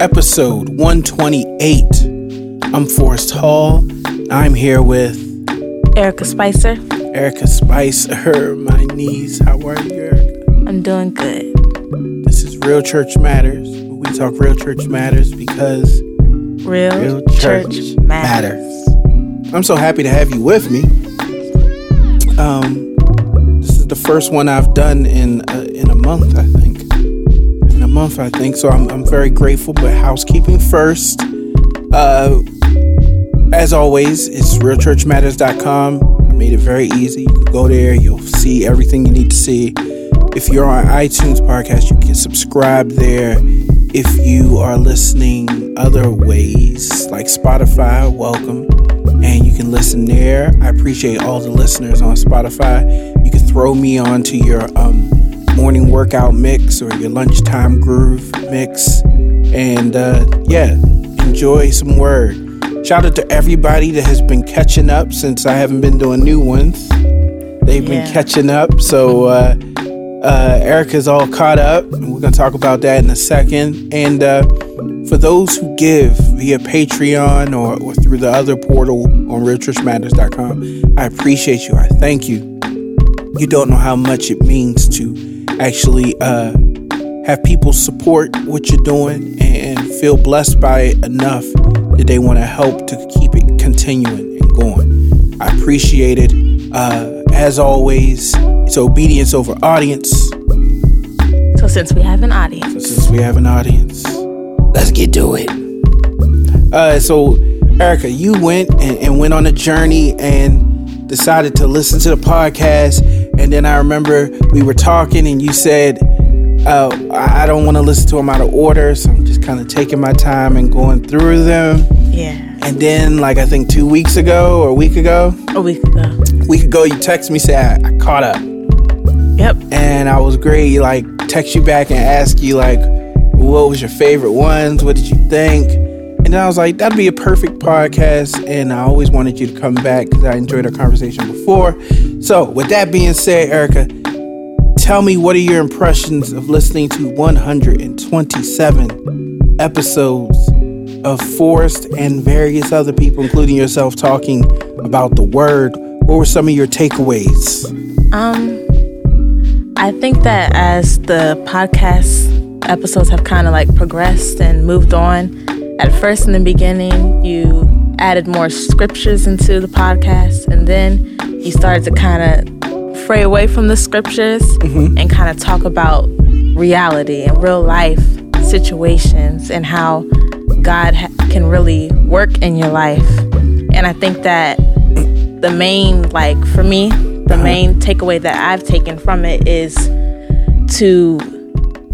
episode 128. I'm Forrest Hall. I'm here with Erica Spicer. Erica Spicer, my niece. How are you, Erica? I'm doing good. This is Real Church Matters. We talk Real Church Matters because Real Church Matters. I'm so happy to have you with me. This is the first one I've done in a month, I think. So I'm very grateful. But housekeeping first. As always, it's realchurchmatters.com. I made it very easy. You can go there. You'll see everything you need to see. If you're on iTunes podcast, you can subscribe there. If you are listening other ways, like Spotify, welcome. And you can listen there. I appreciate all the listeners on Spotify. You can throw me on to your morning workout mix or your lunchtime groove mix. And enjoy some word. Shout out to everybody that has been catching up since I haven't been doing new ones. They've been catching up. So Erica's all caught up, and we're going to talk about that in a second. And for those who give via Patreon or through the other portal on RealtrishMatters.com, I appreciate you. I thank you. You don't know how much it means to actually have people support what you're doing and feel blessed by it enough that they want to help to keep it continuing and going. I appreciate it. As always, it's obedience over audience. So since we have an audience, let's get to it. So Erica, you went and went on a journey and decided to listen to the podcast. And then I remember we were talking and you said, I don't want to listen to them out of order. So I'm just kind of taking my time and going through them. Yeah. And then, like, I think 2 weeks ago or a week ago, you text me, say, I caught up. Yep. And I was great. Like, text you back and ask you, like, what was your favorite ones? What did you think? And then I was like, that'd be a perfect podcast. And I always wanted you to come back because I enjoyed our conversation before. So, with that being said, Erica, tell me, what are your impressions of listening to 127 episodes of Forrest and various other people, including yourself, talking about the word? What were some of your takeaways? I think that as the podcast episodes have kind of like progressed and moved on, at first in the beginning, you added more scriptures into the podcast, and then you started to kind of fray away from the scriptures and kind of talk about reality and real life situations and how God can really work in your life. And I think that the main, like for me, the main takeaway that I've taken from it is to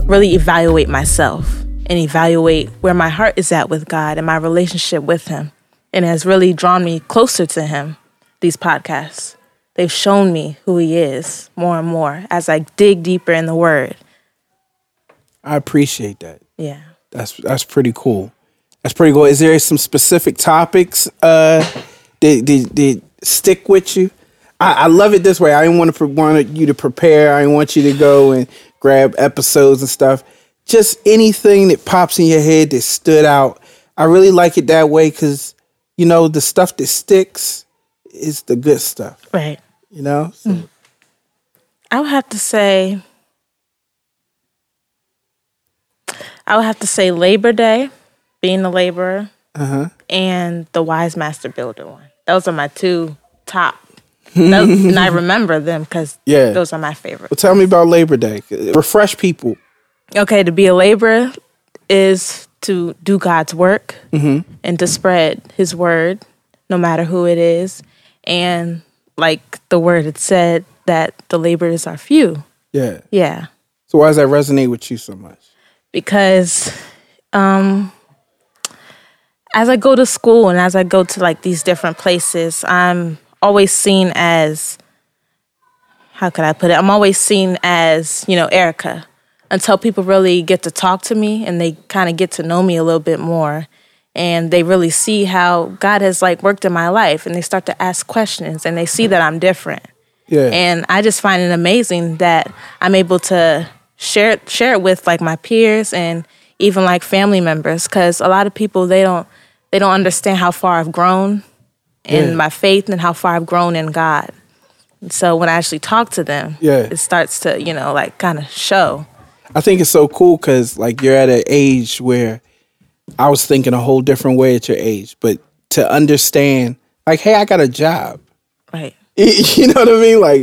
really evaluate myself and evaluate where my heart is at with God and my relationship with Him. And it has really drawn me closer to Him, these podcasts. They've shown me who He is more and more as I dig deeper in the Word. I appreciate that. Yeah. That's pretty cool. That's pretty cool. Is there some specific topics that stick with you? I love it this way. I didn't want you to prepare. I didn't want you to go and grab episodes and stuff. Just anything that pops in your head that stood out. I really like it that way because, you know, the stuff that sticks is the good stuff. Right. You know? So. I would have to say Labor Day, being a laborer, and the Wise Master Builder one. Those are my two top. And I remember them because those are my favorite. Well, tell me about Labor Day. Refresh people. Okay, to be a laborer is to do God's work and to spread His word, no matter who it is. And like the word, it said that the laborers are few. Yeah. Yeah. So why does that resonate with you so much? Because as I go to school and as I go to like these different places, I'm always seen as, how could I put it? I'm always seen as, you know, Erica, until people really get to talk to me and they kind of get to know me a little bit more. And they really see how God has like worked in my life, and they start to ask questions and they see that I'm different. Yeah. And I just find it amazing that I'm able to share it with like my peers and even like family members, because a lot of people, they don't understand how far I've grown in my faith and how far I've grown in God. And so when I actually talk to them, it starts to, you know, like kind of show. I think it's so cool because like you're at an age where I was thinking a whole different way at your age, but to understand like, hey, I got a job. Right. You know what I mean? Like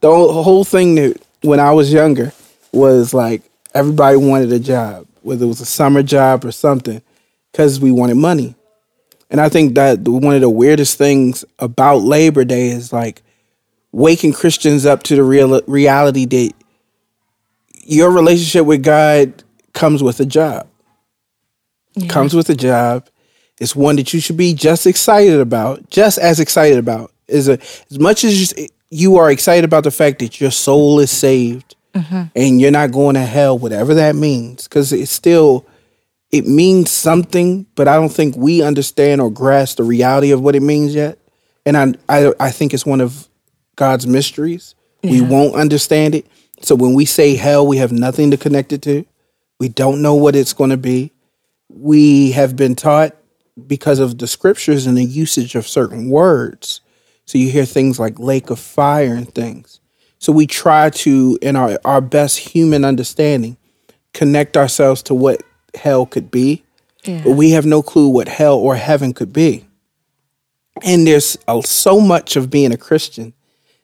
the whole thing that when I was younger was like everybody wanted a job, whether it was a summer job or something, because we wanted money. And I think that one of the weirdest things about Labor Day is like waking Christians up to the reality that your relationship with God comes with a job. Yeah. Comes with a job. It's one that you should be just as excited about. As much as you are excited about the fact that your soul is saved and you're not going to hell, whatever that means, because it's still, it means something, but I don't think we understand or grasp the reality of what it means yet. And I think it's one of God's mysteries. Yeah. We won't understand it. So when we say hell, we have nothing to connect it to. We don't know what it's going to be. We have been taught because of the scriptures and the usage of certain words. So you hear things like lake of fire and things. So we try to, in our best human understanding, connect ourselves to what hell could be. Yeah. But we have no clue what hell or heaven could be. And there's so much of being a Christian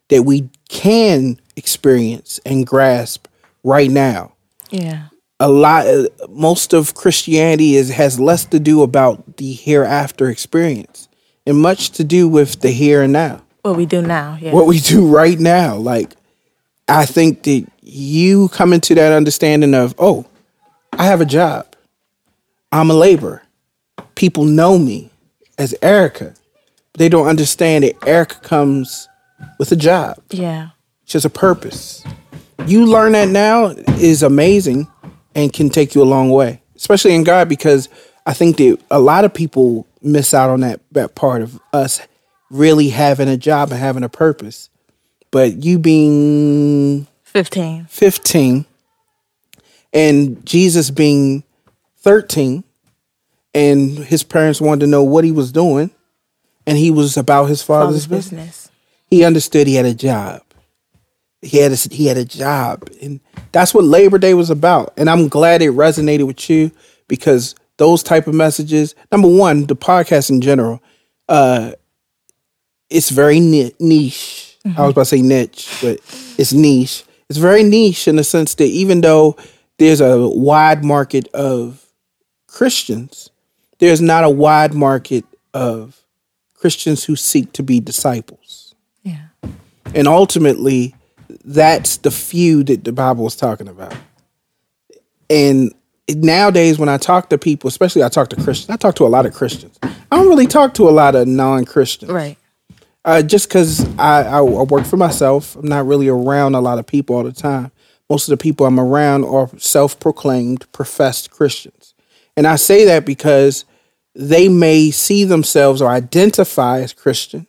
that we can experience and grasp right now. Yeah. Most of Christianity has less to do about the hereafter experience and much to do with the here and now. What we do now, yeah. What we do right now. Like, I think that you come into that understanding of, oh, I have a job. I'm a laborer. People know me as Erica. They don't understand that Erica comes with a job. Yeah. She has a purpose. You learn that now is amazing and can take you a long way, especially in God, because I think that a lot of people miss out on that part of us really having a job and having a purpose. But you being 15 and Jesus being 13 and his parents wanted to know what he was doing, and he was about his father's business. He understood he had a job. He had a job, and that's what Labor Day was about. And I'm glad it resonated with you, because those type of messages, number one, the podcast in general, it's very niche. Mm-hmm. I was about to say niche, but it's niche. It's very niche in the sense that even though there's a wide market of Christians, there's not a wide market of Christians who seek to be disciples. Yeah. And ultimately, that's the few that the Bible is talking about. And nowadays, when I talk to people, especially I talk to Christians, I talk to a lot of Christians. I don't really talk to a lot of non-Christians. Right. Just because I work for myself, I'm not really around a lot of people all the time. Most of the people I'm around are self-proclaimed, professed Christians. And I say that because they may see themselves or identify as Christian,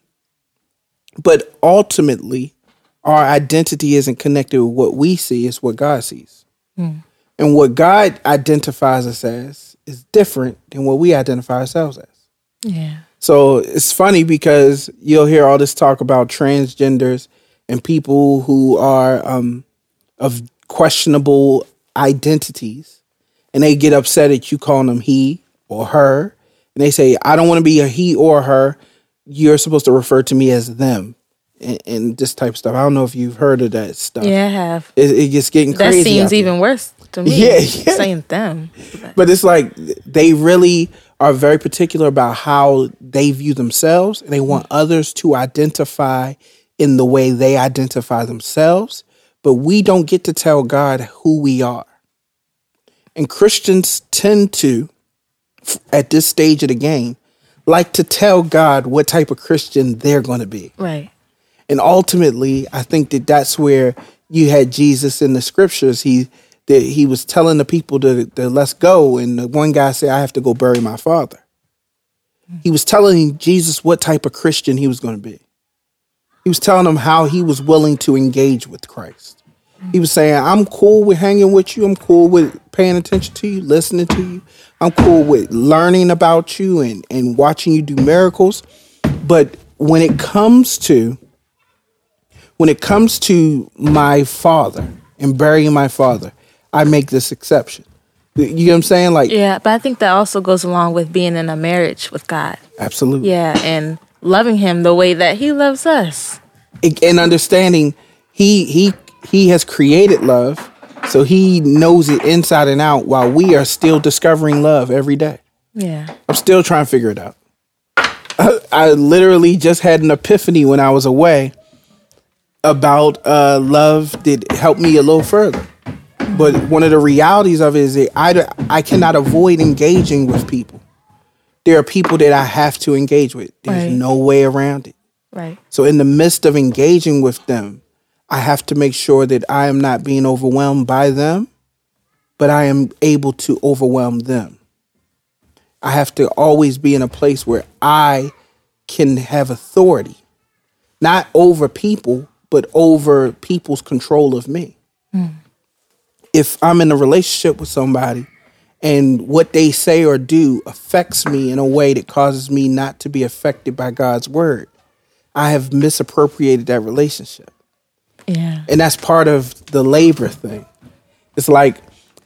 but ultimately, our identity isn't connected with what we see, it's what God sees. Mm. And what God identifies us as is different than what we identify ourselves as. Yeah. So it's funny because you'll hear all this talk about transgenders and people who are of questionable identities, and they get upset that you call them he or her, and they say, I don't want to be a he or her. You're supposed to refer to me as them. And this type of stuff. I don't know if you've heard of that stuff. Yeah, I have. It's getting crazy. That seems even worse to me. Yeah. Saying them. But it's like they really are very particular about how they view themselves, and they want others to identify in the way they identify themselves. But we don't get to tell God who we are. And Christians tend to, at this stage of the game, like to tell God what type of Christian they're going to be. Right. And ultimately, I think that that's where you had Jesus in the scriptures. He was telling the people to let's go. And the one guy said, I have to go bury my father. He was telling Jesus what type of Christian he was going to be. He was telling him how he was willing to engage with Christ. He was saying, I'm cool with hanging with you. I'm cool with paying attention to you, listening to you. I'm cool with learning about you and watching you do miracles. But when it comes to my father and burying my father, I make this exception. You know what I'm saying? Like, yeah, but I think that also goes along with being in a marriage with God. Absolutely. Yeah, and loving him the way that he loves us. And understanding he has created love, so he knows it inside and out while we are still discovering love every day. Yeah. I'm still trying to figure it out. I literally just had an epiphany when I was away about love that helped me a little further. But one of the realities of it is that I cannot avoid engaging with people. There are people that I have to engage with. There's no way around it. Right. So in the midst of engaging with them, I have to make sure that I am not being overwhelmed by them, but I am able to overwhelm them. I have to always be in a place where I can have authority, not over people, but over people's control of me. Mm. If I'm in a relationship with somebody and what they say or do affects me in a way that causes me not to be affected by God's word, I have misappropriated that relationship. Yeah. And that's part of the labor thing. It's like,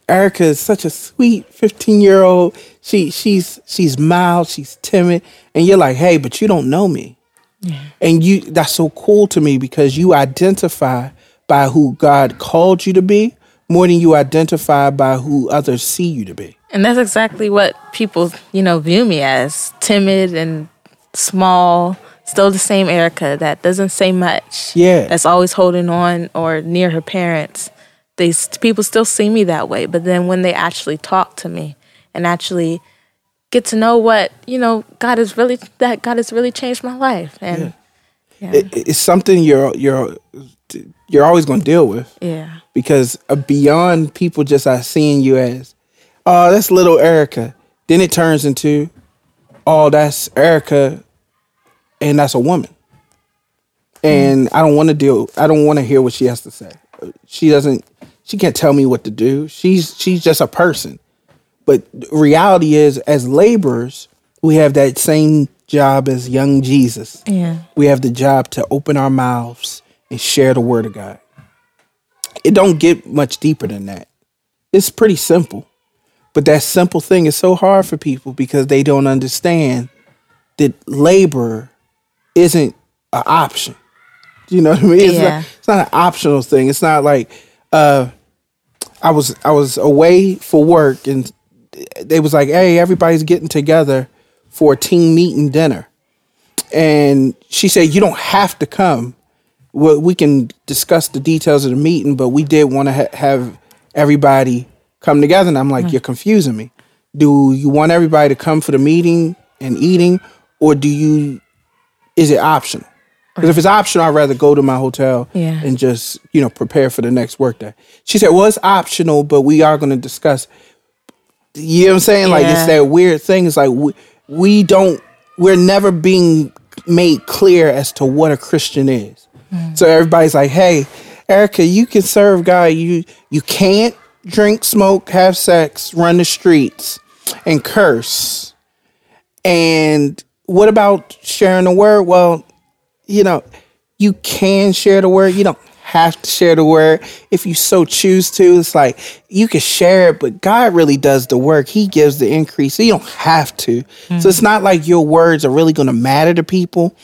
Erica is such a sweet 15-year-old. She's mild, she's timid. And you're like, hey, but you don't know me. Yeah. And that's so cool to me because you identify by who God called you to be more than you identify by who others see you to be. And that's exactly what people, view me as, timid and small, still the same Erica that doesn't say much. Yeah. That's always holding on or near her parents. These people still see me that way, but then when they actually talk to me and actually get to know what, God has really changed my life. And yeah. Yeah. It's something you're always going to deal with. Yeah. Because beyond people just are seeing you as, oh, that's little Erica. Then it turns into, oh, that's Erica, and that's a woman. And I don't want to hear what she has to say. She can't tell me what to do. She's just a person. But the reality is, as laborers, we have that same job as young Jesus. Yeah. We have the job to open our mouths and share the word of God. It don't get much deeper than that. It's pretty simple. But that simple thing is so hard for people because they don't understand that labor isn't an option. Do you know what I mean? It's not an optional thing. It's not like I was away for work and they was like, hey, everybody's getting together for a team meeting dinner. And she said, you don't have to come. Well, we can discuss the details of the meeting, but we did want to have everybody come together. And I'm like, you're confusing me. Do you want everybody to come for the meeting and eating, or is it optional? Because if it's optional, I'd rather go to my hotel and just, prepare for the next workday. She said, well, it's optional, but we are going to discuss. You know what I'm saying? Yeah. Like, it's that weird thing. It's like, we're never being made clear as to what a Christian is. So everybody's like, hey, Erica, you can serve God. You can't drink, smoke, have sex, run the streets, and curse. And what about sharing the word? Well, you can share the word. You don't have to share the word if you so choose to. It's like, you can share it, but God really does the work. He gives the increase. So you don't have to. Mm-hmm. So it's not like your words are really going to matter to people.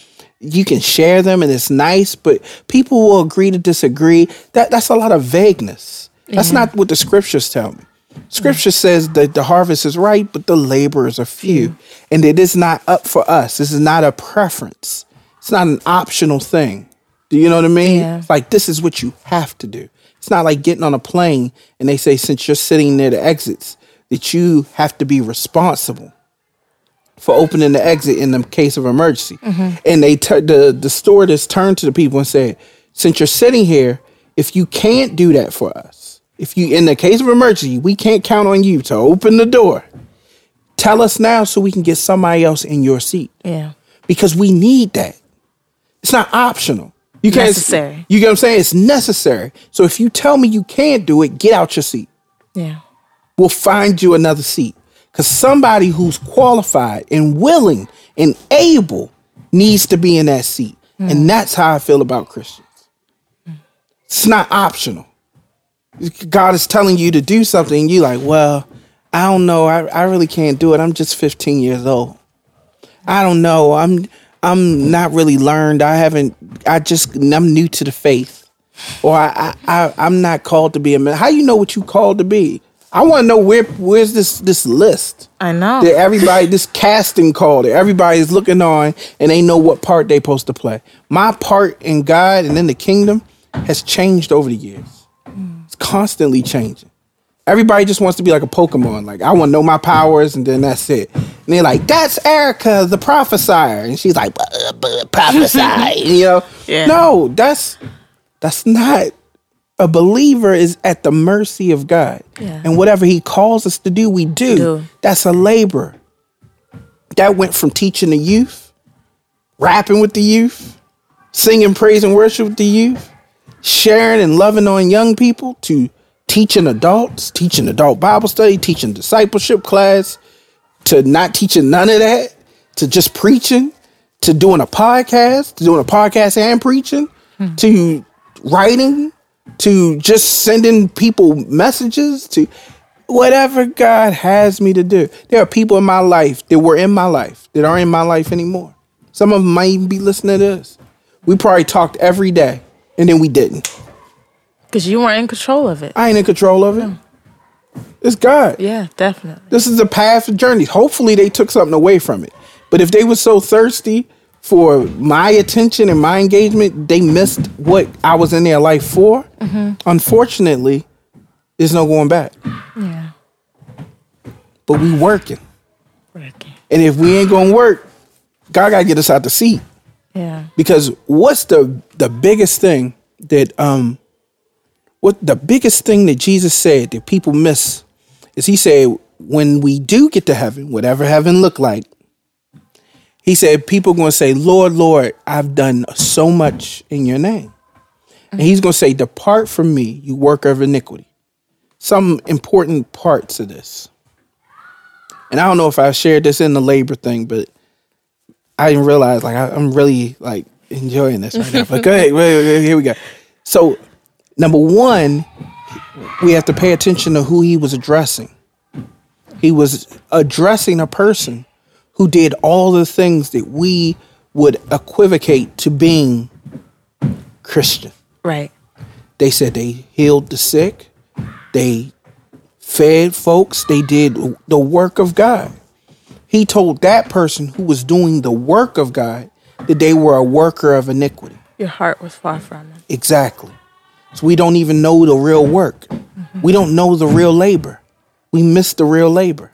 You can share them and it's nice, but people will agree to disagree. That's a lot of vagueness. That's not what the scriptures tell me. Scripture says that the harvest is ripe, but the laborers are few. And it is not up for us. This is not a preference. It's not an optional thing. Do you know what I mean? Yeah. Like, this is what you have to do. It's not like getting on a plane and they say, since you're sitting near the exits, that you have to be responsible for opening the exit in the case of emergency. Mm-hmm. And the stewardess turned to the people and said, since you're sitting here, if you can't do that for us, in the case of emergency, we can't count on you to open the door. Tell us now so we can get somebody else in your seat. Yeah. Because we need that. It's not optional. You can't, necessary. You get what I'm saying? It's necessary. So if you tell me you can't do it, get out your seat. Yeah. We'll find you another seat. Because somebody who's qualified and willing and able needs to be in that seat. Mm. And that's how I feel about Christians. Mm. It's not optional. God is telling you to do something, and you're like, well, I don't know. I really can't do it. I'm just 15 years old. I don't know. I'm not really learned. I'm new to the faith. Or I'm not called to be a man. How you know what you called to be? I want to know where's this list? I know. That everybody, this casting call that everybody's looking on and they know what part they're supposed to play. My part in God and in the kingdom has changed over the years. It's constantly changing. Everybody just wants to be like a Pokemon. Like, I want to know my powers and then that's it. And they're like, that's Erica, the prophesier. And she's like, prophesy, you know? Yeah. No, that's not... A believer is at the mercy of God. Yeah. And whatever he calls us to do, we do. That's a labor. That went from teaching the youth, rapping with the youth, singing praise and worship with the youth, sharing and loving on young people, to teaching adults, teaching adult Bible study, teaching discipleship class, to not teaching none of that, to just preaching, to doing a podcast, and preaching, to writing, to just sending people messages, to whatever God has me to do. There are people in my life that were in my life that aren't in my life anymore. Some of them might even be listening to this. We probably talked every day, and then we didn't. Because you weren't in control of it. I ain't in control of it. Yeah. It's God. Yeah, definitely. This is a path of journey. Hopefully they took something away from it. But if they were so thirsty for my attention and my engagement, they missed what I was in their life for. Mm-hmm. Unfortunately, there's no going back. Yeah. But we working. And if we ain't gonna work, God gotta get us out the seat. Yeah. Because what's the biggest thing that Jesus said that people miss is, he said, when we do get to heaven, whatever heaven look like, he said, people are going to say, Lord, Lord, I've done so much in your name. And he's going to say, depart from me, you worker of iniquity. Some important parts of this. And I don't know if I shared this in the labor thing, but I didn't realize, like, I'm really, like, enjoying this right now. But go ahead. Here we go. So, number one, we have to pay attention to who he was addressing. He was addressing a person who did all the things that we would equivocate to being Christian. Right. They said they healed the sick. They fed folks. They did the work of God. He told that person who was doing the work of God that they were a worker of iniquity. Your heart was far from them. Exactly. So we don't even know the real work. Mm-hmm. We don't know the real labor. We miss the real labor.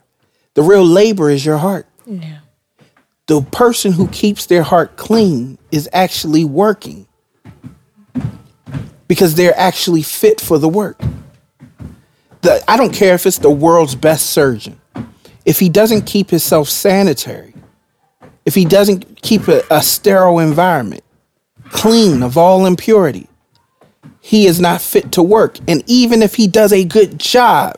The real labor is your heart. Yeah. The person who keeps their heart clean is actually working, because they're actually fit for the work. I don't care if it's the world's best surgeon. If he doesn't keep himself sanitary, if he doesn't keep a sterile environment, clean of all impurity, he is not fit to work. And even if he does a good job,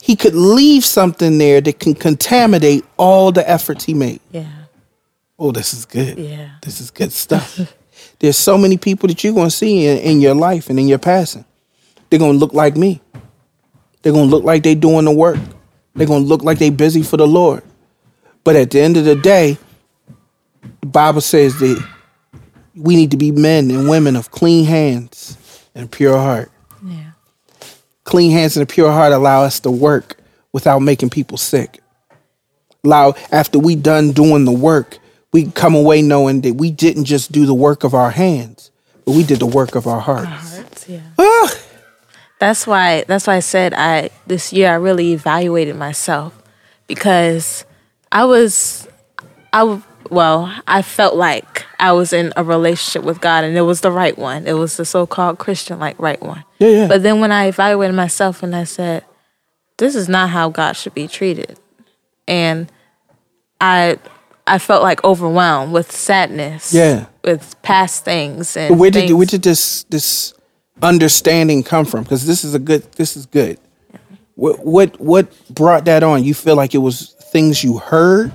he could leave something there that can contaminate all the efforts he made. Yeah. Oh, this is good. Yeah. This is good stuff. There's so many people that you're going to see in your life and in your passing. They're going to look like me. They're going to look like they're doing the work. They're going to look like they're busy for the Lord. But at the end of the day, the Bible says that we need to be men and women of clean hands and pure heart. Yeah. Clean hands and a pure heart allow us to work without making people sick. After we done doing the work, we come away knowing that we didn't just do the work of our hands, but we did the work of our hearts. Our hearts, yeah. Ah! That's why I said this year I really evaluated myself, because I felt like I was in a relationship with God, and it was the right one. It was the so-called Christian-like right one. Yeah, yeah. But then when I evaluated myself and I said, this is not how God should be treated. And I felt like overwhelmed with sadness. Yeah. with past things. And where did this understanding come from? Because this is good. Yeah. What brought that on? You feel like it was things you heard?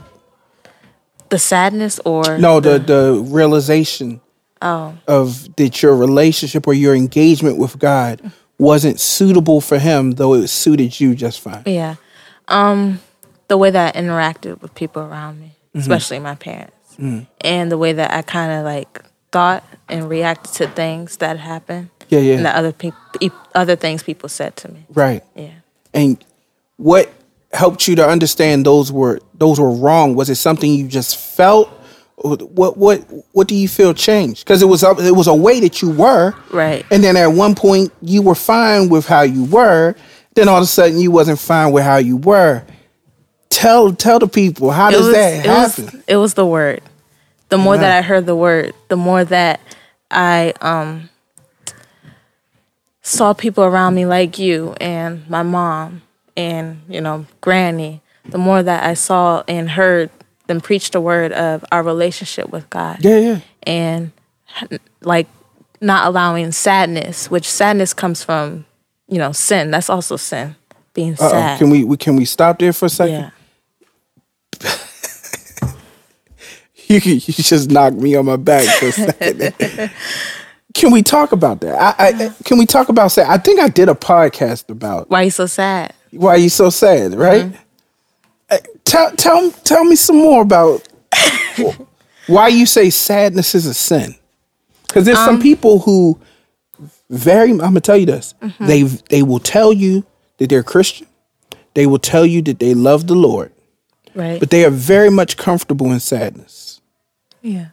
The sadness or no, the realization of that your relationship or your engagement with God wasn't suitable for Him, though it suited you just fine. Yeah. The way that I interacted with people around me, mm-hmm. especially my parents, mm-hmm. and the way that I kind of like thought and reacted to things that happened. Yeah, yeah. And the other things people said to me. Right. Yeah. And what helped you to understand those were wrong? Was it something you just felt? What do you feel changed? Because it was a way that you were. Right. And then at one point you were fine with how you were. Then all of a sudden you wasn't fine with how you were. Tell the people, how does that happen? It was the word. The more that I heard the word, the more that I saw people around me like you and my mom and, you know, Granny, the more that I saw and heard them preach the word of our relationship with God. Yeah, yeah. And, like, not allowing sadness, which sadness comes from, you know, sin. That's also sin, being sad. Can we stop there for a second? Yeah. you just knocked me on my back for a second. Can we talk about that? Can we talk about sad? I think I did a podcast about... Why you so sad? Why you so sad, right? Mm-hmm. Tell me some more about why you say sadness is a sin. Because there's some people who I'm going to tell you this. Mm-hmm. They will tell you that they're Christian. They will tell you that they love the Lord. Right. But they are very much comfortable in sadness. Yeah.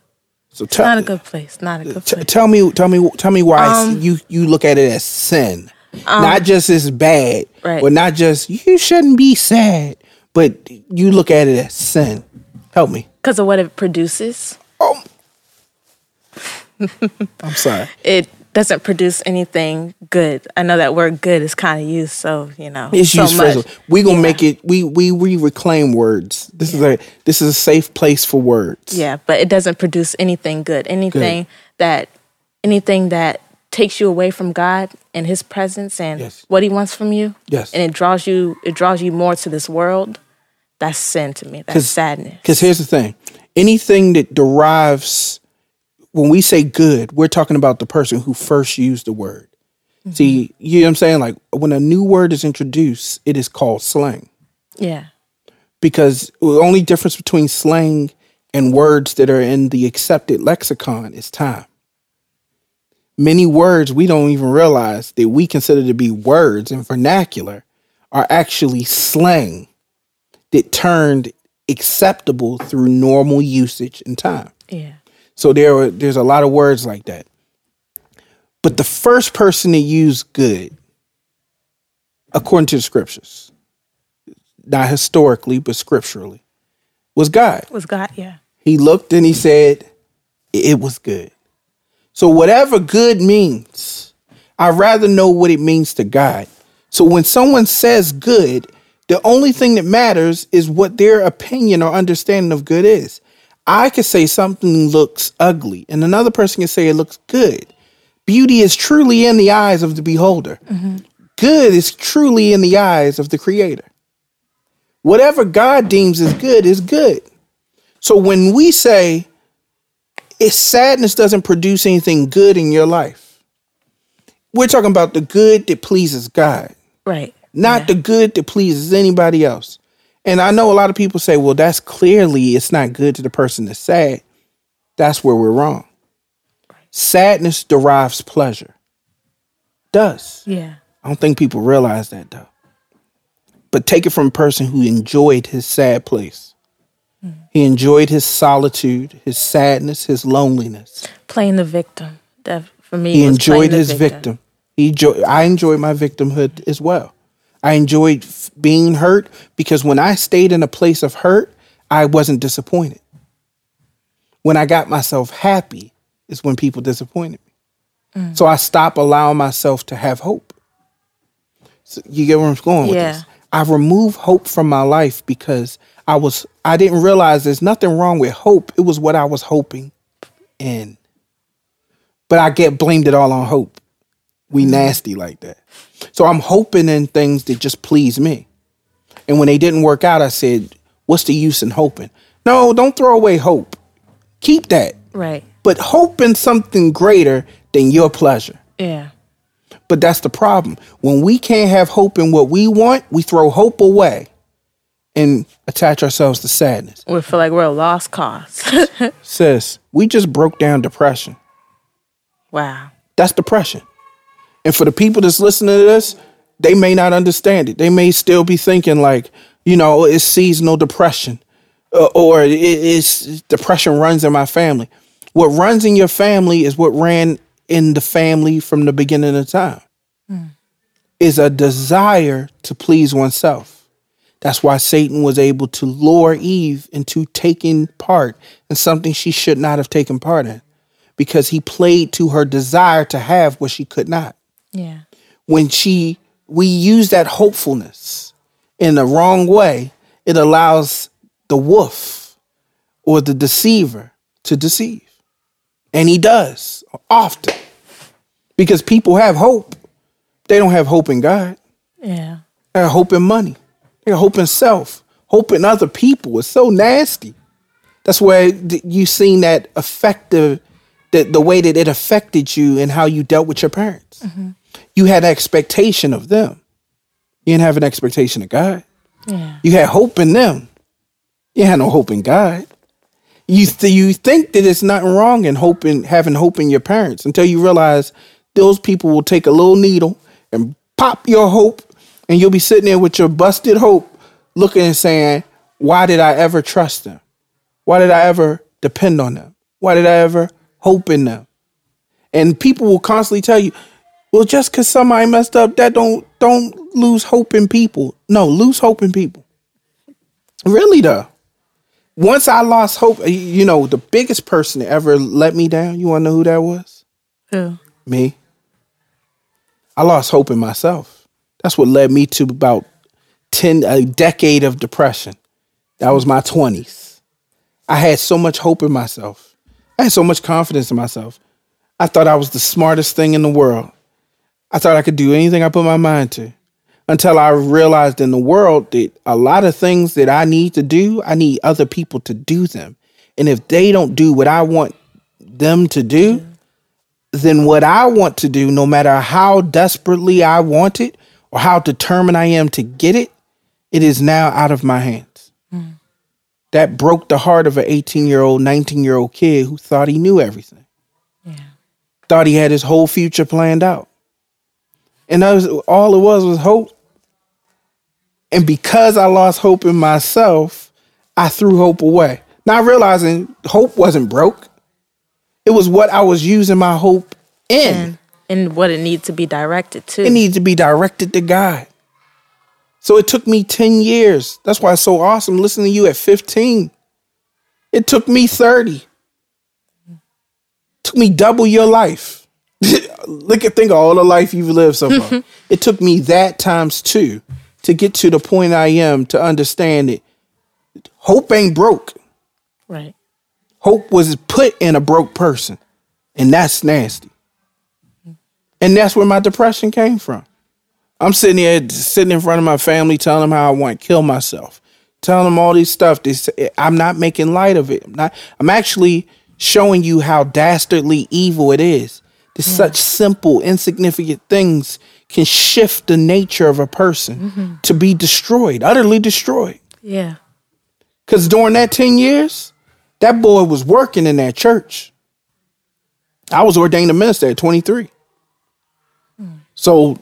So not a good place. Not a good place. Tell me why you look at it as sin. Not just as bad. Right. Or not just you shouldn't be sad. But you look at it as sin. Help me. Because of what it produces. Oh. I'm sorry. It doesn't produce anything good. I know that word good is kind of used, so, you know, it's so used much. We're going to make it, we reclaim words. This is a safe place for words. Yeah, but it doesn't produce anything good. Anything that takes you away from God and His presence and what He wants from you. Yes. And it draws you more to this world. That's sin to me. That's sadness. Because here's the thing. Anything that derives, when we say good, we're talking about the person who first used the word. Mm-hmm. See, you know what I'm saying? Like when a new word is introduced, it is called slang. Yeah. Because the only difference between slang and words that are in the accepted lexicon is time. Many words we don't even realize that we consider to be words in vernacular are actually slang that turned acceptable through normal usage and time. Yeah. So there's a lot of words like that. But the first person to use good, according to the scriptures, not historically, but scripturally, was God. Was God, yeah. He looked and he said, it was good. So whatever good means, I'd rather know what it means to God. So when someone says good, the only thing that matters is what their opinion or understanding of good is. I could say something looks ugly, and another person can say it looks good. Beauty is truly in the eyes of the beholder. Mm-hmm. Good is truly in the eyes of the Creator. Whatever God deems as good is good. So when we say, sadness doesn't produce anything good in your life. We're talking about the good that pleases God. Right. Not the good that pleases anybody else. And I know a lot of people say, well, that's clearly it's not good to the person that's sad. That's where we're wrong. Right. Sadness derives pleasure. Does. Yeah. I don't think people realize that, though. But take it from a person who enjoyed his sad place. He enjoyed his solitude, his sadness, his loneliness. Playing the victim. That, for me, he enjoyed his victim. I enjoyed my victimhood as well. I enjoyed being hurt because when I stayed in a place of hurt, I wasn't disappointed. When I got myself happy is when people disappointed me. Mm. So I stopped allowing myself to have hope. So you get where I'm going with this? I removed hope from my life because I didn't realize there's nothing wrong with hope. It was what I was hoping in. But I get blamed it all on hope. We nasty like that. So I'm hoping in things that just please me. And when they didn't work out, I said, what's the use in hoping? No, don't throw away hope. Keep that. Right. But hope in something greater than your pleasure. Yeah. But that's the problem. When we can't have hope in what we want, we throw hope away and attach ourselves to sadness. We feel like we're a lost cause. Sis, we just broke down depression. Wow. That's depression. And for the people that's listening to this, they may not understand it. They may still be thinking like, you know, it's seasonal depression or it's depression runs in my family. What runs in your family is what ran in the family from the beginning of time. Is a desire to please oneself. That's why Satan was able to lure Eve into taking part in something she should not have taken part in, because he played to her desire to have what she could not. Yeah. When we use that hopefulness in the wrong way, it allows the wolf or the deceiver to deceive. And he does often, because people have hope. They don't have hope in God. Yeah. They have hope in money. They have hope in self. Hope in other people. It's so nasty. That's where you've seen that effective, the way that it affected you and how you dealt with your parents. Mm-hmm. You had an expectation of them. You didn't have an expectation of God. Yeah. You had hope in them. You had no hope in God. You think that it's nothing wrong in having hope in your parents, until you realize those people will take a little needle and pop your hope, and you'll be sitting there with your busted hope looking and saying, why did I ever trust them? Why did I ever depend on them? Why did I ever hope in them? And people will constantly tell you, well, just because somebody messed up, that don't lose hope in people. No, lose hope in people. Really, though. Once I lost hope, you know, the biggest person that ever let me down, you want to know who that was? Who? Me. I lost hope in myself. That's what led me to about a decade of depression. That was my 20s. I had so much hope in myself. I had so much confidence in myself. I thought I was the smartest thing in the world. I thought I could do anything I put my mind to. Until I realized in the world that a lot of things that I need to do, I need other people to do them. And if they don't do what I want them to do, then what I want to do, no matter how desperately I want it or how determined I am to get it, it is now out of my hands. Mm. That broke the heart of an 18-year-old, 19-year-old kid who thought he knew everything. Yeah. Thought he had his whole future planned out. And all it was hope. And because I lost hope in myself, I threw hope away. Not realizing hope wasn't broke. It was what I was using my hope in. And what it needs to be directed to. It needs to be directed to God. So it took me 10 years. That's why it's so awesome listening to you at 15. It took me 30. It took me double your life. Think of all the life you've lived so far. It took me that times two to get to the point I am, to understand it. Hope ain't broke. Right. Hope was put in a broke person. And that's nasty. And that's where my depression came from. I'm sitting here, sitting in front of my family, telling them how I want to kill myself. Telling them all these stuff. I'm not making light of it. I'm actually showing you how dastardly evil it is. Such simple, insignificant things can shift the nature of a person to be destroyed, utterly destroyed. Yeah. Because during that 10 years, that boy was working in that church. I was ordained a minister at 23. So,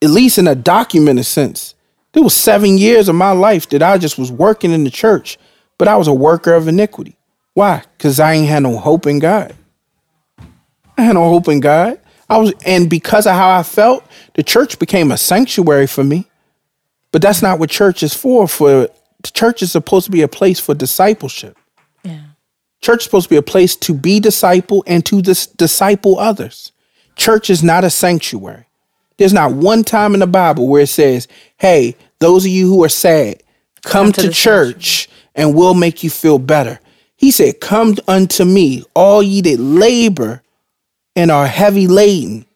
at least in a documented sense, there was 7 years of my life that I just was working in the church, but I was a worker of iniquity. Why? Because I ain't had no hope in God. I had no hope in God. And because of how I felt, the church became a sanctuary for me. But that's not what church is for. The church is supposed to be a place for discipleship. Yeah. Church is supposed to be a place to be discipled and to disciple others. Church is not a sanctuary. There's not one time in the Bible where it says, hey, those of you who are sad, come to church and we'll make you feel better. He said, come unto me, all ye that labor and are heavy laden,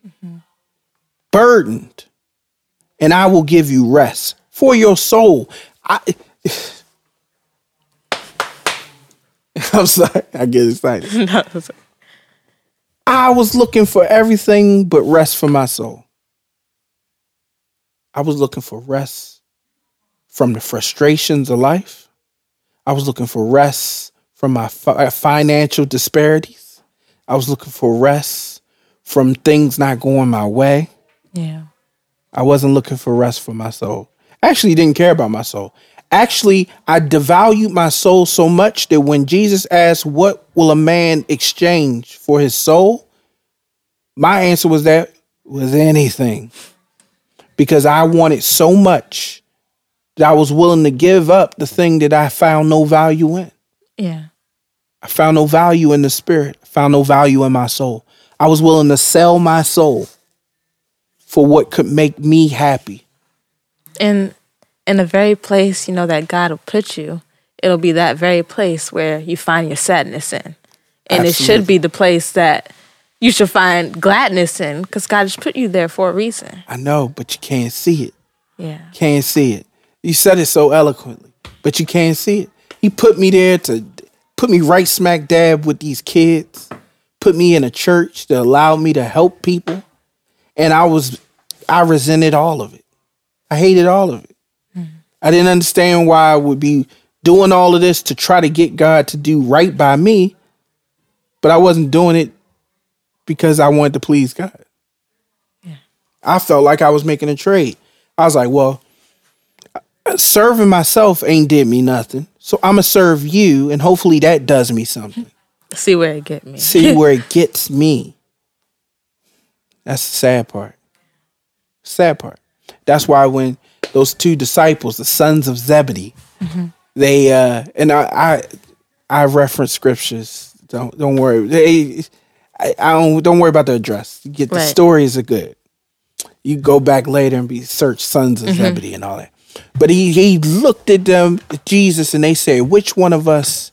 burdened, and I will give you rest for your soul. I'm sorry, I get excited. No, I was looking for everything but rest for my soul. I was looking for rest from the frustrations of life. I was looking for rest from my financial disparities. I was looking for rest from things not going my way. Yeah. I wasn't looking for rest for my soul. I actually didn't care about my soul. Actually, I devalued my soul so much that when Jesus asked, what will a man exchange for his soul? My answer was that was anything. Because I wanted so much that I was willing to give up the thing that I found no value in. Yeah. I found no value in the spirit. I found no value in my soul. I was willing to sell my soul for what could make me happy. And in the very place, you know, that God will put you, it'll be that very place where you find your sadness in. And absolutely, it should be the place that you should find gladness in, because God has put you there for a reason. I know, but you can't see it. Yeah. Can't see it. You said it so eloquently, but you can't see it. He put me there to put me right smack dab with these kids, put me in a church that allowed me to help people. And I resented all of it. I hated all of it. Mm-hmm. I didn't understand why I would be doing all of this to try to get God to do right by me, but I wasn't doing it because I wanted to please God. Yeah. I felt like I was making a trade. I was like, well, serving myself ain't did me nothing, so I'm going to serve you, and hopefully that does me something. See where it gets me. See where it gets me. That's the sad part. Sad part. That's why when those two disciples, the sons of Zebedee, they and I reference scriptures. Don't worry. Don't worry about the address. You get the stories are good. You go back later and be search sons of Zebedee and all that. But he looked at them, at Jesus, and they said, "Which one of us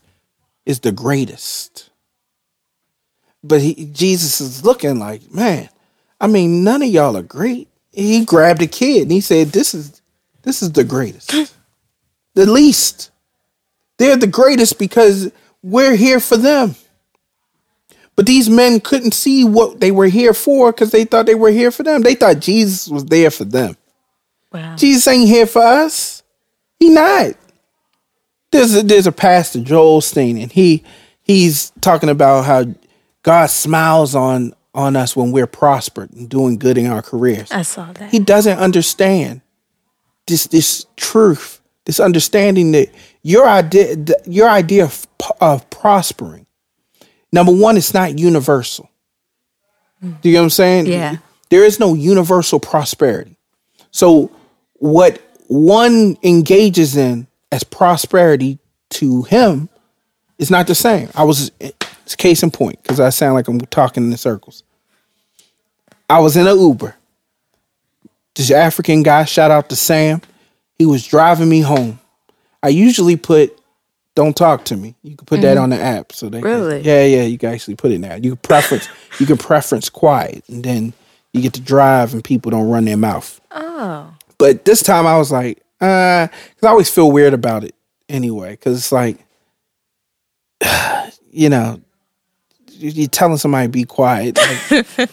is the greatest?" But Jesus is looking like, man, I mean, none of y'all are great. He grabbed a kid and he said, this is the greatest. The least. They're the greatest because we're here for them. But these men couldn't see what they were here for because they thought they were here for them. They thought Jesus was there for them. Wow. Jesus ain't here for us. He not. There's a pastor, Joel Osteen, and he's talking about how God smiles on us when we're prospered and doing good in our careers. I saw that. He doesn't understand this truth, this understanding that your idea of prospering, number one, it's not universal. Do you know what I'm saying? Yeah. There is no universal prosperity. So what one engages in as prosperity to him is not the same. It's case in point, because I sound like I'm talking in circles. I was in an Uber. This African guy, shout out to Sam, he was driving me home. I usually put "Don't Talk to Me." You can put that on the app, so they really, yeah, you can actually put it now. You can preference, quiet, and then you get to drive, and people don't run their mouth. Oh, but this time I was like, because I always feel weird about it anyway, because it's like, you know, you're telling somebody to be quiet. Like,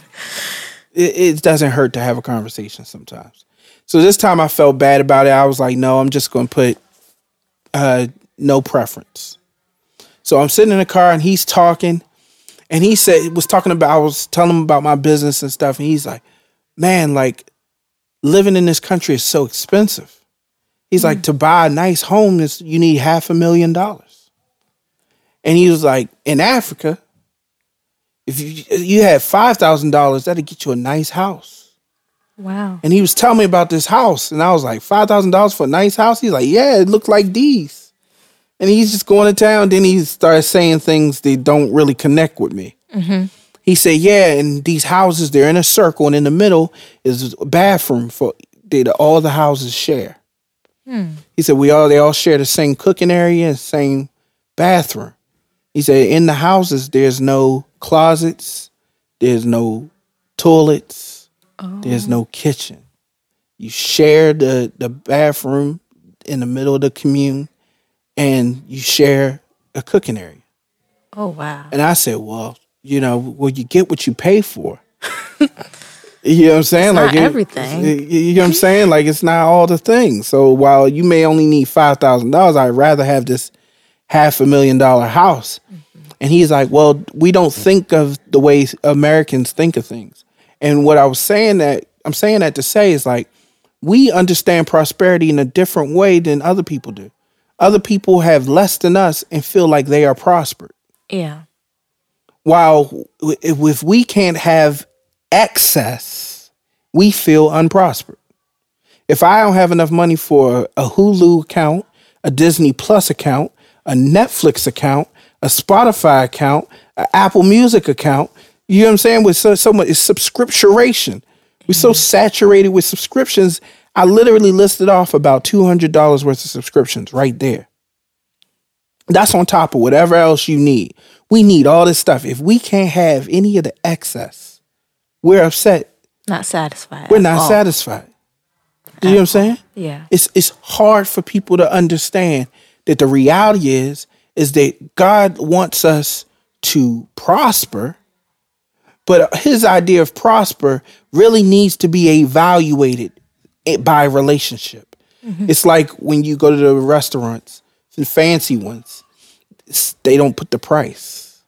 it doesn't hurt to have a conversation sometimes. So this time I felt bad about it. I was like, no, I'm just going to put no preference. So I'm sitting in the car and he's talking, and he said, I was telling him about my business and stuff. And he's like, man, like living in this country is so expensive. He's like, to buy a nice home, you need $500,000. And he was like, in Africa, if you had $5,000, that'd get you a nice house. Wow. And he was telling me about this house. And I was like, $5,000 for a nice house? He's like, yeah, it looked like these. And he's just going to town. Then he started saying things that don't really connect with me. Mm-hmm. He said, yeah, and these houses, they're in a circle. And in the middle is a bathroom that all the houses share. Hmm. He said, they all share the same cooking area and same bathroom. He said, in the houses, there's no closets, There's no toilets. Oh. There's no kitchen. You share the bathroom in the middle of the commune, and you share a cooking area. Oh, wow. And I said, well, you get what you pay for. You know what I'm saying? It's like not everything. You know what I'm saying? Like, it's not all the things. So while you may only need $5,000, I'd rather have this $500,000 house. Mm-hmm. And he's like, well, we don't think of the way Americans think of things. And what I was saying that, I'm saying that to say is like, we understand prosperity in a different way than other people do. Other people have less than us and feel like they are prospered. Yeah. While if we can't have access, we feel unprospered. If I don't have enough money for a Hulu account, a Disney Plus account, a Netflix account, a Spotify account, an Apple Music account, you know what I'm saying? With so much, it's subscripturation. We're so saturated with subscriptions. I literally listed off about $200 worth of subscriptions right there. That's on top of whatever else you need. We need all this stuff. If we can't have any of the excess, we're upset. Not satisfied. We're not satisfied. Do you know what I'm saying? Yeah. It's hard for people to understand that the reality is that God wants us to prosper. But his idea of prosper really needs to be evaluated by relationship. Mm-hmm. It's like when you go to the restaurants, the fancy ones, they don't put the price.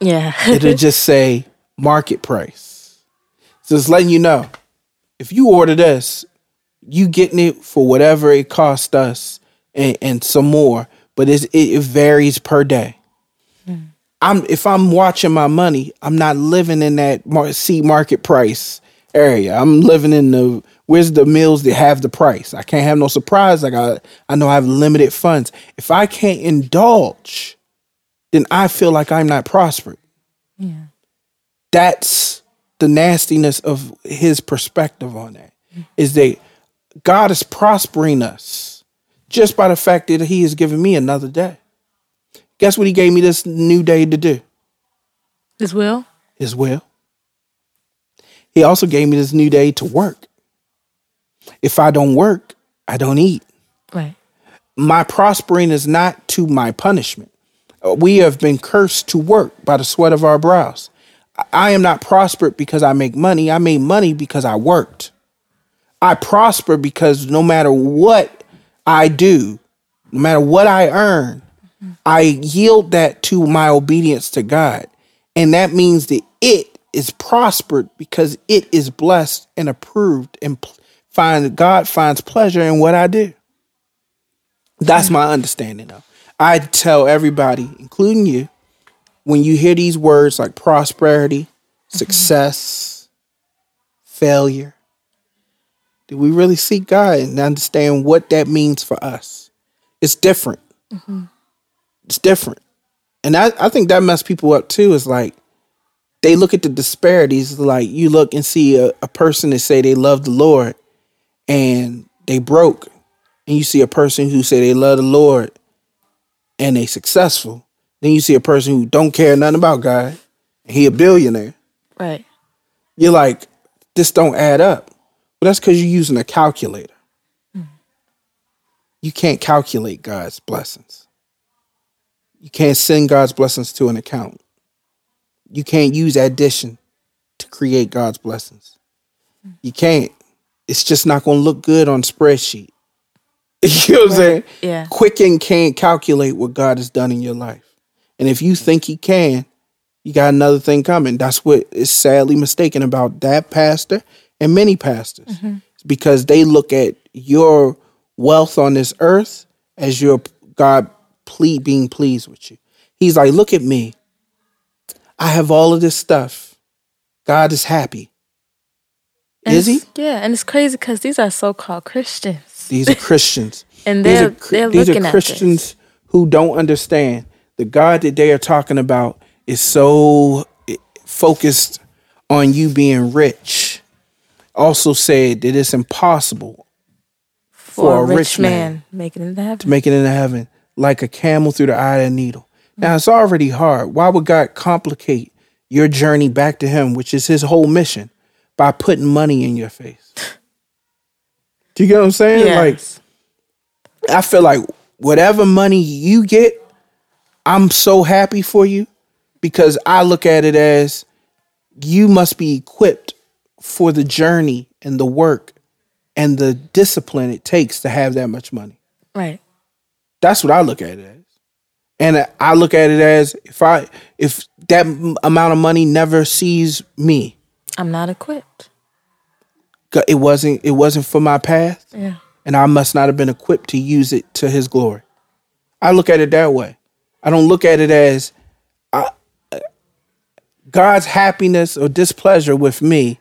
Yeah. It'll just say market price. So it's letting you know, if you order this, you getting it for whatever it cost us and some more, but it varies per day. Mm. If I'm watching my money, I'm not living in that market price area. I'm living in where's the meals that have the price. I can't have no surprise. Like I know I have limited funds. If I can't indulge, then I feel like I'm not prospered. Yeah. That's the nastiness of his perspective on that, is that God is prospering us just by the fact that he has given me another day. Guess what he gave me this new day to do? His will. His will. He also gave me this new day to work. If I don't work, I don't eat. Right. My prospering is not to my punishment. We have been cursed to work by the sweat of our brows. I am not prospered because I make money. I made money because I worked. I prosper because no matter what I do, no matter what I earn, I yield that to my obedience to God. And that means that it is prospered because it is blessed and approved, and God finds pleasure in what I do. That's my understanding of. I tell everybody, including you, when you hear these words like prosperity, success, failure, do we really seek God and understand what that means for us? It's different. Mm-hmm. It's different. And I think that messed people up too. Is like they look at the disparities. Like you look and see a person that say they love the Lord and they broke. And you see a person who say they love the Lord and they successful. Then you see a person who don't care nothing about God and he a billionaire. Right. You're like, this don't add up. Well, that's because you're using a calculator. Mm. You can't calculate God's blessings. You can't send God's blessings to an account. You can't use addition to create God's blessings. You can't. It's just not going to look good on spreadsheet. You know what I'm saying? Yeah. Quicken can't calculate what God has done in your life. And if you think he can, you got another thing coming. That's what is sadly mistaken about that pastor and many pastors. Mm-hmm. Because they look at your wealth on this earth as your God being pleased with you. He's like, look at me. I have all of this stuff. God is happy. And is he? Yeah, and it's crazy because these are so-called Christians. These are Christians. And they're looking at these are Christians at who don't understand the God that they are talking about is so focused on you being rich. Also said that it's impossible for a rich man to make it into heaven. Like a camel through the eye of a needle. Now, it's already hard. Why would God complicate your journey back to him, which is his whole mission, by putting money in your face. Do you get what I'm saying? Yes. Like, I feel like whatever money you get, I'm so happy for you, because I look at it as you must be equipped for the journey and the work and the discipline it takes to have that much money. Right. That's what I look at it as. And I look at it as, if that amount of money never sees me, I'm not equipped. It wasn't for my path. Yeah. And I must not have been equipped to use it to his glory. I look at it that way. I don't look at it as God's happiness or displeasure with me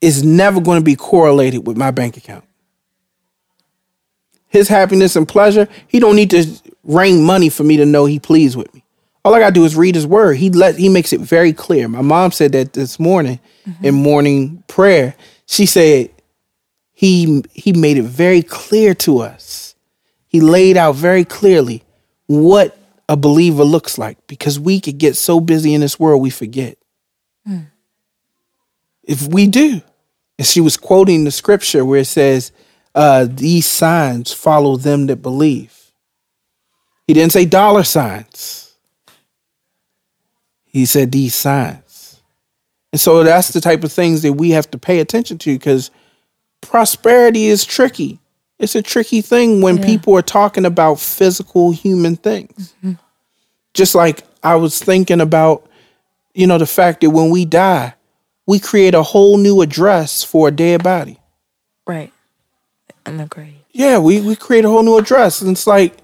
is never going to be correlated with my bank account. His happiness and pleasure, he don't need to rain money for me to know he pleased with me. All I got to do is read his word. He makes it very clear. My mom said that this morning in morning prayer. She said he made it very clear to us. He laid out very clearly what a believer looks like, because we could get so busy in this world we forget. Mm. If we do. And she was quoting the scripture where it says, these signs follow them that believe. He didn't say dollar signs. He said these signs. And so that's the type of things that we have to pay attention to, because prosperity is tricky. It's a tricky thing when people are talking about physical human things. Mm-hmm. Just like I was thinking about, the fact that when we die, we create a whole new address for a dead body. Right. In the grave. Yeah, we create a whole new address. And it's like,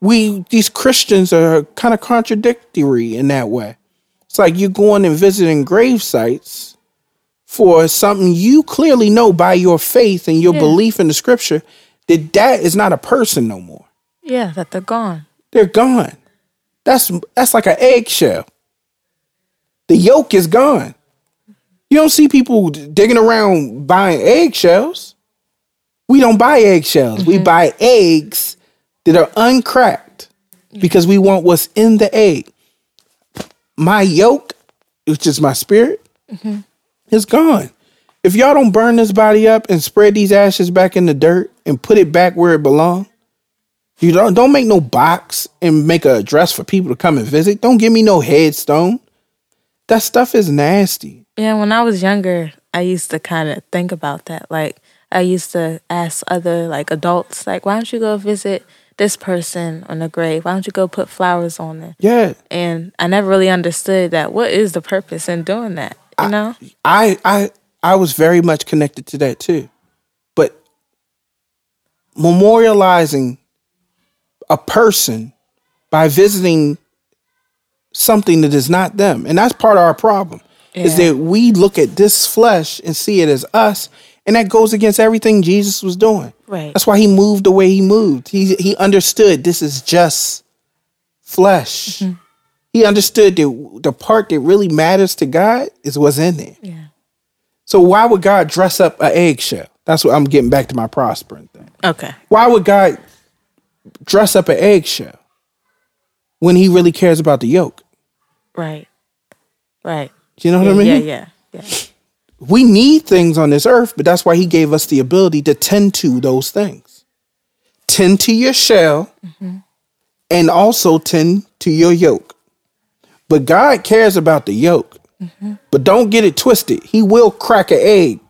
these Christians are kind of contradictory in that way. It's like you're going and visiting grave sites for something you clearly know by your faith and your belief in the scripture that is not a person no more. Yeah, that they're gone. They're gone. That's like an eggshell. The yolk is gone. You don't see people digging around buying eggshells. We don't buy eggshells. Mm-hmm. We buy eggs that are uncracked because we want what's in the egg. My yolk, which is my spirit, is gone. If y'all don't burn this body up and spread these ashes back in the dirt and put it back where it belongs, you don't make no box and make an address for people to come and visit. Don't give me no headstone. That stuff is nasty. Yeah, when I was younger, I used to kind of think about that. Like, I used to ask other adults, why don't you go visit this person on the grave? Why don't you go put flowers on it? Yeah. And I never really understood that. What is the purpose in doing that? You know? I was very much connected to that too. But memorializing a person by visiting something that is not them. And that's part of our problem. Yeah. Is that we look at this flesh and see it as us, and that goes against everything Jesus was doing. Right. That's why he moved the way he moved. He understood this is just flesh. Mm-hmm. He understood that the part that really matters to God is what's in there. Yeah. So why would God dress up an eggshell? That's what I'm getting back to my prospering thing. Okay. Why would God dress up an eggshell when he really cares about the yolk? Right. Right. Do you know what I mean? Yeah. We need things on this earth, but that's why he gave us the ability to tend to those things. Tend to your shell and also tend to your yoke. But God cares about the yoke. Mm-hmm. But don't get it twisted. He will crack an egg.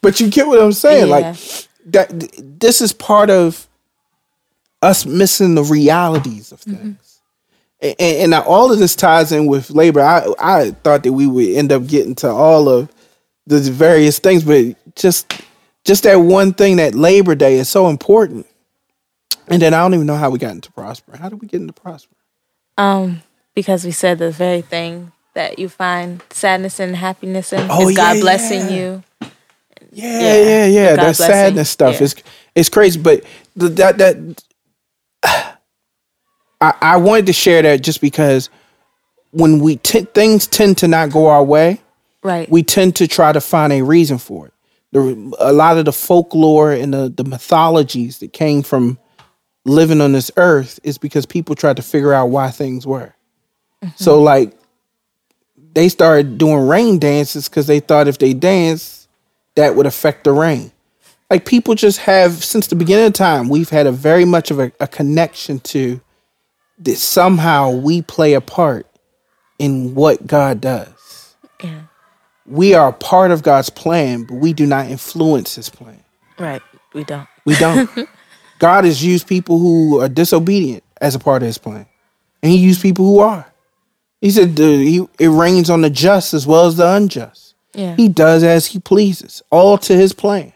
But you get what I'm saying? Yeah. Like that. This is part of us missing the realities of things. Mm-hmm. And all of this ties in with labor. I thought that we would end up getting to all of the various things, but just that one thing, that Labor Day is so important. And then I don't even know how we got into prospering. How did we get into prospering? Because we said the very thing that you find sadness and happiness in is God blessing you. Yeah. That sadness stuff is crazy, but that. I wanted to share that just because when we things tend to not go our way, right? We tend to try to find a reason for it. A lot of the folklore and the mythologies that came from living on this earth is because people tried to figure out why things were. Mm-hmm. So like they started doing rain dances because they thought if they danced, that would affect the rain. Like people just have, since the beginning of time, we've had a very much of a connection to that somehow we play a part in what God does. Yeah. We are a part of God's plan, but we do not influence his plan. Right. We don't. We don't. God has used people who are disobedient as a part of his plan. And he used people who are. He said it rains on the just as well as the unjust. Yeah. He does as he pleases, all to his plan.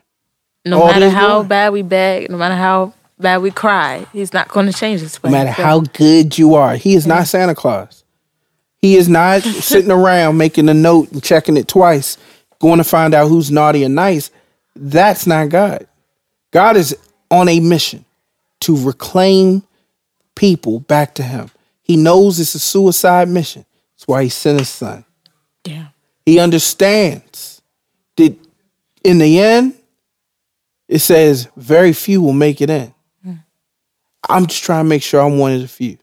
No matter how bad we beg, no matter how bad we cry, he's not going to change his plan. No matter how good you are, he is not Santa Claus. He is not sitting around making a note and checking it twice, going to find out who's naughty and nice. That's not God. God is on a mission to reclaim people back to him. He knows it's a suicide mission. That's why he sent his son. Yeah. He understands that in the end, it says very few will make it in. Mm. I'm just trying to make sure I'm one of the few.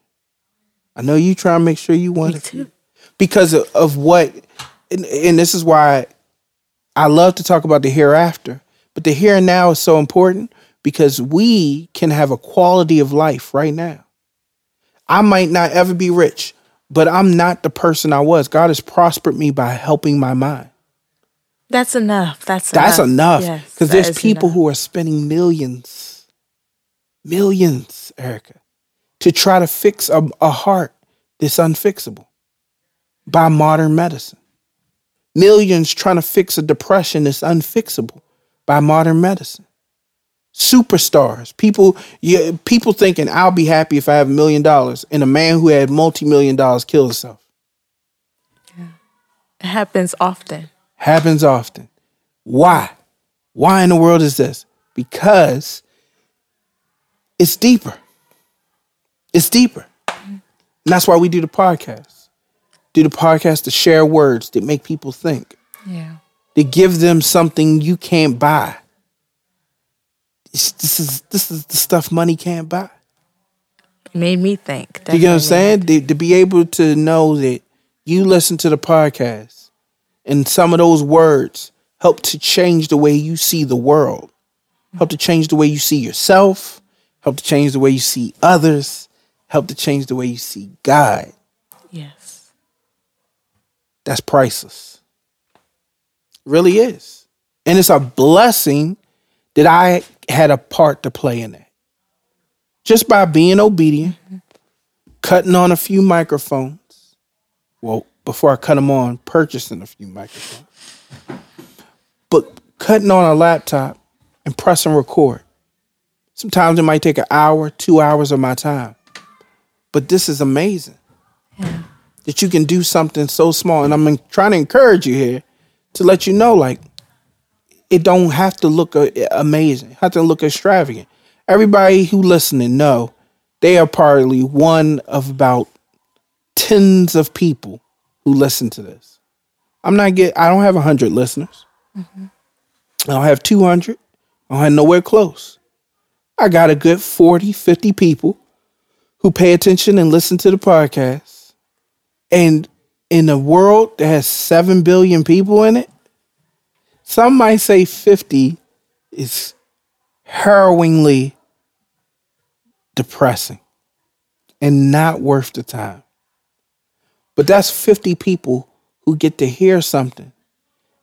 I know you trying to make sure you one of the few. Because of what, and this is why I love to talk about the hereafter, but the here and now is so important. Because we can have a quality of life right now. I might not ever be rich, but I'm not the person I was. God has prospered me by helping my mind. That's enough. That's enough. Because there's people who are spending millions, Erica, to try to fix a heart that's unfixable by modern medicine. Millions trying to fix a depression that's unfixable by modern medicine. Superstars, people thinking I'll be happy if I have $1 million, and a man who had multi-million dollars kill himself. Yeah. It happens often. Why? Why in the world is this? Because it's deeper. Mm-hmm. And that's why we do the podcast. Do the podcast to share words that make people think. Yeah. To give them something you can't buy. This is the stuff money can't buy. It made me think. Definitely. You know what I'm saying? To be able to know that you listen to the podcast and some of those words help to change the way you see the world, help to change the way you see yourself, help to change the way you see others, help to change the way you see God. Yes. That's priceless. It really is. And it's a blessing that I had a part to play in that. Just by being obedient, cutting on a few microphones. Well, before I cut them on, purchasing a few microphones. But cutting on a laptop and pressing record. Sometimes it might take an hour, 2 hours of my time. But this is amazing. Yeah. That you can do something so small. And I'm trying to encourage you here to let you know, like, it don't have to look amazing. It have to look extravagant. Everybody who listening know they are probably one of about tens of people who listen to this. I don't have 100 listeners. Mm-hmm. I don't have 200. I don't have nowhere close. I got a good 40, 50 people who pay attention and listen to the podcast. And in a world that has 7 billion people in it, some might say 50 is harrowingly depressing and not worth the time. But that's 50 people who get to hear something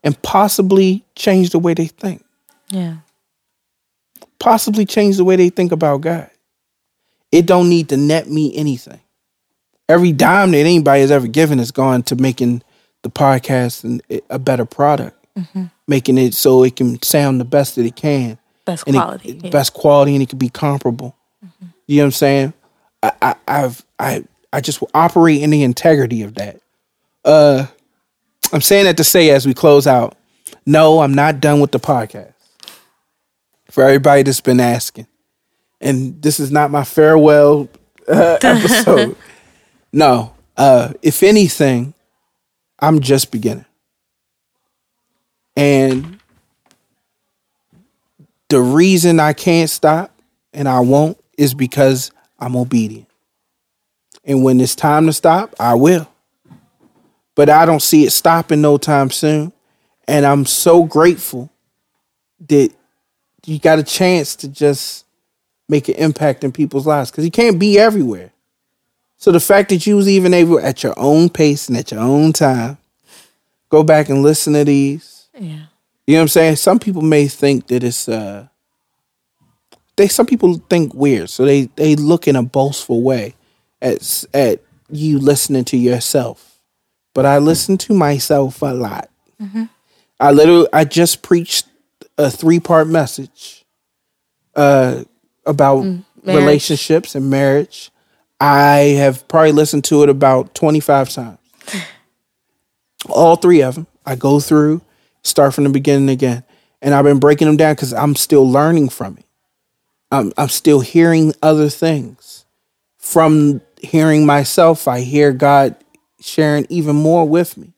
and possibly change the way they think. Yeah. Possibly change the way they think about God. It don't need to net me anything. Every dime that anybody has ever given has gone to making the podcast a better product. Mm-hmm. Making it so it can sound the best that it can. Best quality, and it can be comparable. Mm-hmm. You know what I'm saying? I just operate in the integrity of that. I'm saying that to say as we close out, no, I'm not done with the podcast. For everybody that's been asking. And this is not my farewell episode. No. If anything, I'm just beginning. And the reason I can't stop and I won't is because I'm obedient. And when it's time to stop, I will. But I don't see it stopping no time soon. And I'm so grateful that you got a chance to just make an impact in people's lives, because you can't be everywhere. So the fact that you was even able, at your own pace and at your own time, go back and listen to these. Yeah. You know what I'm saying? Some people may think that it's some people think weird, so they look in a boastful way at you listening to yourself. But I listen to myself a lot. Mm-hmm. I just preached a 3-part message about relationships and marriage. I have probably listened to it about 25 times. All 3 of them. I go through, start from the beginning again. And I've been breaking them down because I'm still learning from it. I'm still hearing other things. From hearing myself, I hear God sharing even more with me.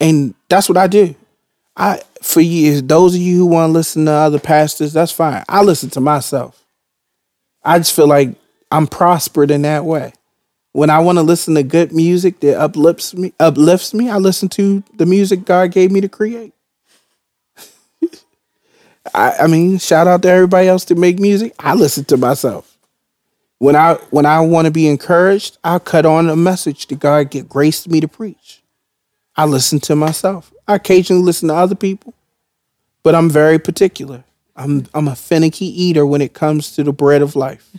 And that's what I do. For years, those of you who want to listen to other pastors, that's fine. I listen to myself. I just feel like I'm prospered in that way. When I want to listen to good music that uplifts me, I listen to the music God gave me to create. I mean, shout out to everybody else that make music. I listen to myself. When I want to be encouraged, I cut on a message that God graced me to preach. I listen to myself. I occasionally listen to other people, but I'm very particular. I'm a finicky eater when it comes to the bread of life.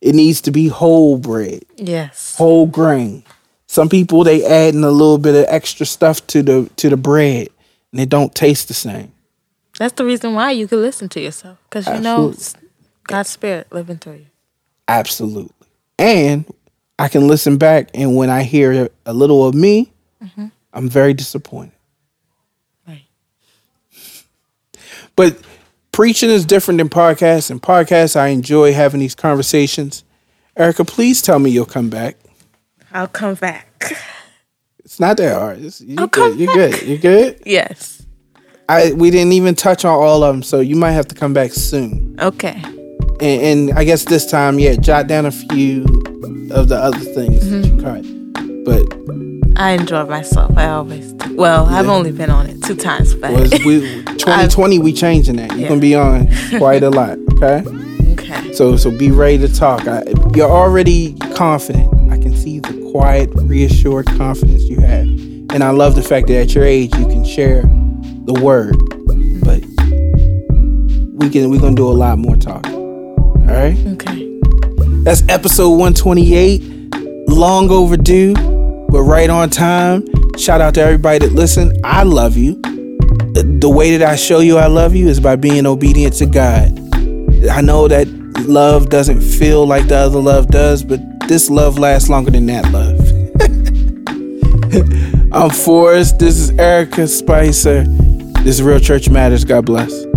It needs to be whole bread. Yes. Whole grain. Some people, they adding a little bit of extra stuff to the bread, and it don't taste the same. That's the reason why you can listen to yourself, because you know God's spirit living through you. Absolutely. And I can listen back, and when I hear a little of me, mm-hmm. I'm very disappointed. Right. But preaching is different than podcasts, and podcasts, I enjoy having these conversations. Erica, please tell me you'll come back. I'll come back. It's not that hard. You're good. Yes. We didn't even touch on all of them, so you might have to come back soon. Okay. And I guess this time, jot down a few of the other things that you caught. But I enjoy myself. I always do. Well, yeah. I've only been on it 2 times, but 2020, we changing that. You're gonna be on quite a lot. Okay. Okay. So be ready to talk. You're already confident. I can see the quiet, reassured confidence you have, and I love the fact that at your age you can share the word, but we're gonna do a lot more talking. All right. Okay. That's episode 128. Long overdue, but right on time. Shout out to everybody that listen. I love you. The way that I show you I love you is by being obedient to God. I know that love doesn't feel like the other love does, but this love lasts longer than that love. I'm Forrest. This is Erica Spicer. This is Real Church Matters. God bless.